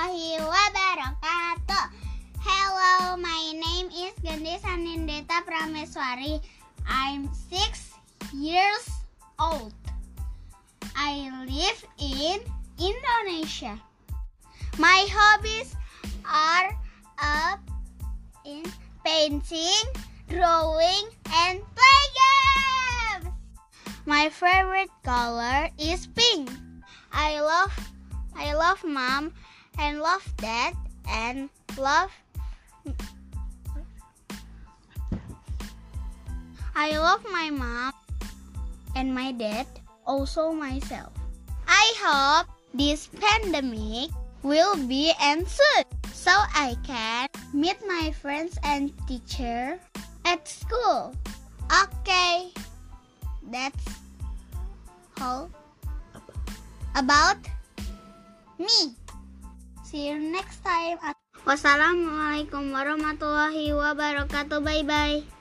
warahmatullahi wabarakatuh. Hello, my name is Gendis Anindeta Prameswari. I'm 6 years old. I live in Indonesia. My hobbies are up in painting, drawing, and playing games. My favorite color is pink. I love mom and love dad and I love my mom and my dad, also myself. I hope this pandemic will be end soon so I can meet my friends and teacher at school. Okay, that's all about me. See you next time. Wassalamualaikum warahmatullahi wabarakatuh. Bye bye.